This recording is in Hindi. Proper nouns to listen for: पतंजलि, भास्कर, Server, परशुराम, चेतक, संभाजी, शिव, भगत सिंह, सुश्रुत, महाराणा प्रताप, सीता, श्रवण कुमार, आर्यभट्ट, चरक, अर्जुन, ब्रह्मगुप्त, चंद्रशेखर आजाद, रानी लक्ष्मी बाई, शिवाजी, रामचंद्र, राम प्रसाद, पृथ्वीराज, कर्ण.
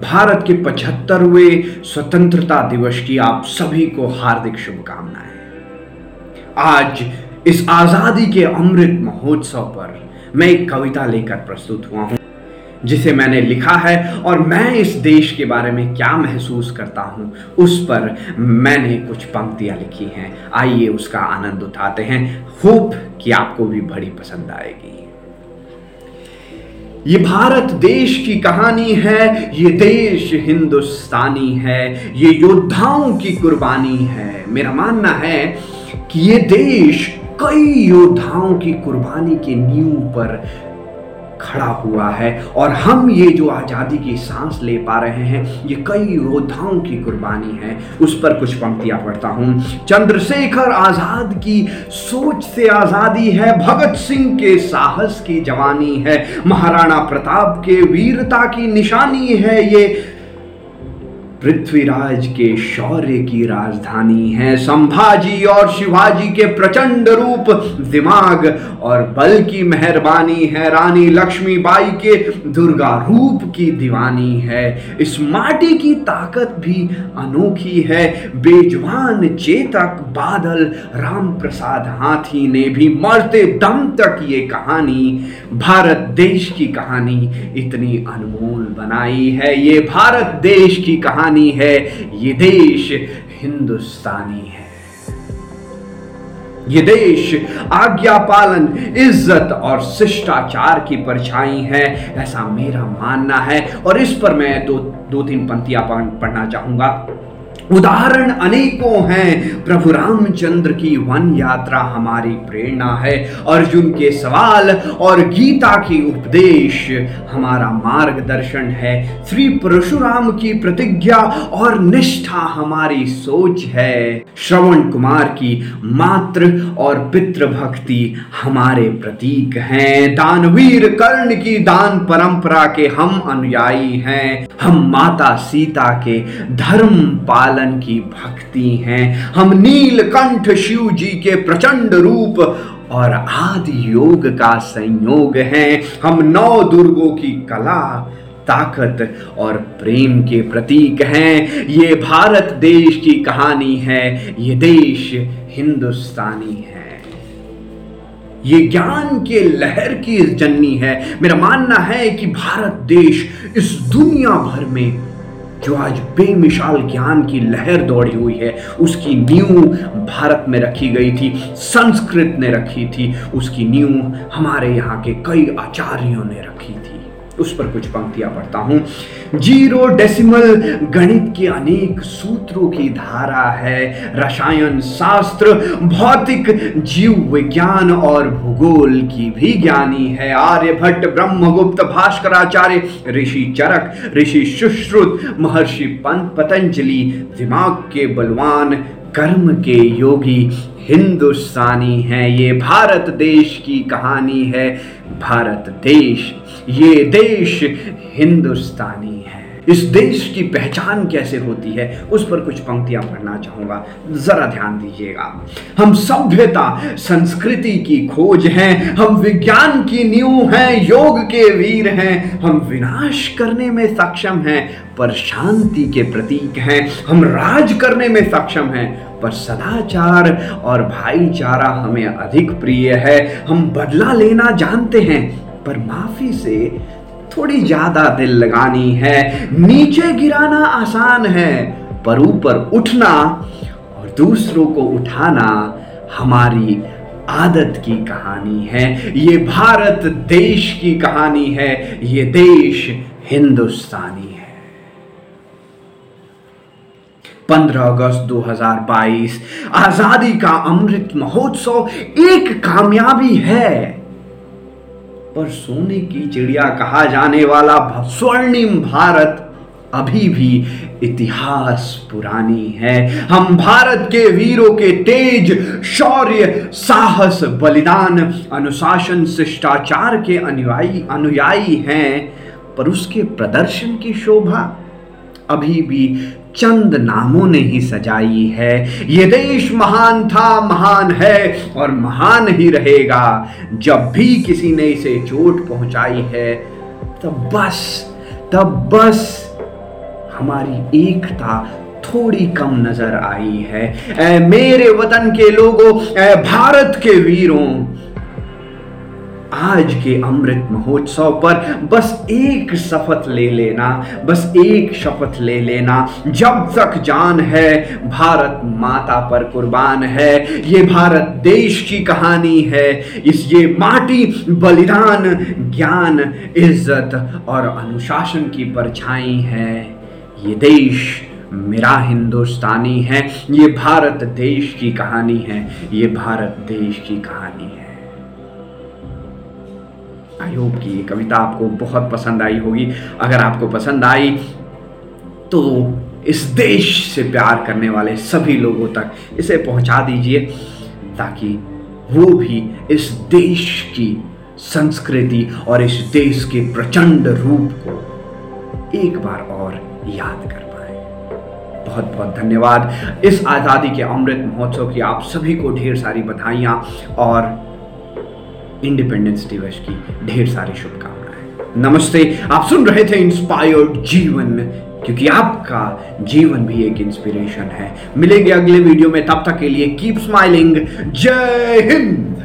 भारत के 75वें स्वतंत्रता दिवस की आप सभी को हार्दिक शुभकामनाएं। आज इस आजादी के अमृत महोत्सव पर मैं एक कविता लेकर प्रस्तुत हुआ हूं, जिसे मैंने लिखा है और मैं इस देश के बारे में क्या महसूस करता हूं उस पर मैंने कुछ पंक्तियां लिखी हैं। आइए उसका आनंद उठाते हैं। होप कि आपको भी बड़ी पसंद आएगी। ये भारत देश की कहानी है, ये देश हिंदुस्तानी है, ये योद्धाओं की कुर्बानी है। मेरा मानना है कि ये देश कई योद्धाओं की कुर्बानी के नींव पर खड़ा हुआ है और हम ये जो आज़ादी की सांस ले पा रहे हैं ये कई योद्धाओं की कुर्बानी है। उस पर कुछ पंक्तियाँ पढ़ता हूँ। चंद्रशेखर आजाद की सोच से आज़ादी है, भगत सिंह के साहस की जवानी है, महाराणा प्रताप के वीरता की निशानी है, ये पृथ्वीराज के शौर्य की राजधानी है, संभाजी और शिवाजी के प्रचंड रूप, दिमाग और बल की मेहरबानी है, रानी लक्ष्मी बाई के दुर्गा रूप की दीवानी है, इस माटी की ताकत भी अनोखी है, बेजुबान चेतक बादल राम प्रसाद हाथी ने भी मरते दम तक ये कहानी, भारत देश की कहानी इतनी अनमोल बनाई है। ये भारत देश की कहानी है, ये देश हिंदुस्तानी है, ये देश आज्ञा पालन, इज्जत और शिष्टाचार की परछाई है, ऐसा मेरा मानना है। और इस पर मैं दो तीन पंक्तियां पढ़ना चाहूंगा। उदाहरण अनेकों हैं, प्रभु रामचंद्र की वन यात्रा हमारी प्रेरणा है, अर्जुन के सवाल और गीता की उपदेश हमारा मार्गदर्शन है, श्री परशुराम की प्रतिज्ञा और निष्ठा हमारी सोच है, श्रवण कुमार की मातृ और पितृभक्ति हमारे प्रतीक हैं, दानवीर कर्ण की दान परंपरा के हम अनुयायी हैं, हम माता सीता के धर्म पालन की भक्ति हैं, हम नीलकंठ शिव जी के प्रचंड रूप और आदि योग का संयोग हैं, हम नौ दुर्गों की कला, ताकत और प्रेम के प्रतीक हैं। ये भारत देश की कहानी है, ये देश हिंदुस्तानी है, ये ज्ञान के लहर की जननी है। मेरा मानना है कि भारत देश इस दुनिया भर में जो आज बेमिसाल ज्ञान की लहर दौड़ी हुई है उसकी नींव भारत में रखी गई थी, संस्कृत ने रखी थी, उसकी नींव हमारे यहाँ के कई आचार्यों ने रखी थी। उस पर कुछ पंक्तियां पढ़ता हूँ। जीरो डेसिमल गणित के अनेक सूत्रों की धारा है, रसायन शास्त्र, भौतिक, जीव विज्ञान और भूगोल की भी ज्ञानी है, आर्यभट्ट, ब्रह्मगुप्त, भास्कर आचार्य, ऋषि चरक, ऋषि सुश्रुत, महर्षि पतंजलि, दिमाग के बलवान, कर्म के योगी, हिंदुस्तानी है। ये भारत देश की कहानी है, भारत देश, ये देश हिंदुस्तानी है। इस देश की पहचान कैसे होती है उस पर कुछ पंक्तियां पढ़ना चाहूँगा, ज़रा ध्यान दीजिएगा। हम सभ्यता संस्कृति की खोज हैं, हम विज्ञान की नींव हैं, योग के वीर हैं, हम विनाश करने में सक्षम हैं पर शांति के प्रतीक हैं, हम राज करने में सक्षम हैं पर सदाचार और भाईचारा हमें अधिक प्रिय है, हम बदला लेना जानते हैं पर माफी से थोड़ी ज्यादा दिल लगानी है, नीचे गिराना आसान है पर ऊपर उठना और दूसरों को उठाना हमारी आदत की कहानी है। ये भारत देश की कहानी है, ये देश हिंदुस्तानी है। 15 अगस्त 2022 आजादी का अमृत महोत्सव एक कामयाबी है पर सोने की चिड़िया कहा जाने वाला स्वर्णिम भारत अभी भी इतिहास पुरानी है। हम भारत के वीरों के तेज, शौर्य, साहस, बलिदान, अनुशासन, शिष्टाचार के अनुयायी हैं पर उसके प्रदर्शन की शोभा अभी भी चंद नामों ने ही सजाई है। ये देश महान था, महान है और महान ही रहेगा। जब भी किसी ने इसे चोट पहुंचाई है तब बस तब बस हमारी एकता थोड़ी कम नजर आई है। ऐ मेरे वतन के लोगों, ऐ भारत के वीरों, आज के अमृत महोत्सव पर बस एक शपथ ले लेना, बस एक शपथ ले लेना, जब तक जान है भारत माता पर कुर्बान है। ये भारत देश की कहानी है, इस ये माटी बलिदान, ज्ञान, इज्जत और अनुशासन की परछाई है। ये देश मेरा हिंदुस्तानी है, ये भारत देश की कहानी है, ये भारत देश की कहानी है। आई होप कि ये कविता आपको बहुत पसंद आई होगी। अगर आपको पसंद आई तो इस देश से प्यार करने वाले सभी लोगों तक इसे पहुंचा दीजिए, ताकि वो भी इस देश की संस्कृति और इस देश के प्रचंड रूप को एक बार और याद कर पाए। बहुत बहुत धन्यवाद। इस आज़ादी के अमृत महोत्सव की आप सभी को ढेर सारी बधाइयाँ और इंडिपेंडेंस दिवस की ढेर सारी शुभकामनाएं। नमस्ते। आप सुन रहे थे इंस्पायर्ड जीवन, क्योंकि आपका जीवन भी एक इंस्पिरेशन है। मिलेंगे अगले वीडियो में, तब तक के लिए कीप स्माइलिंग। जय हिंद।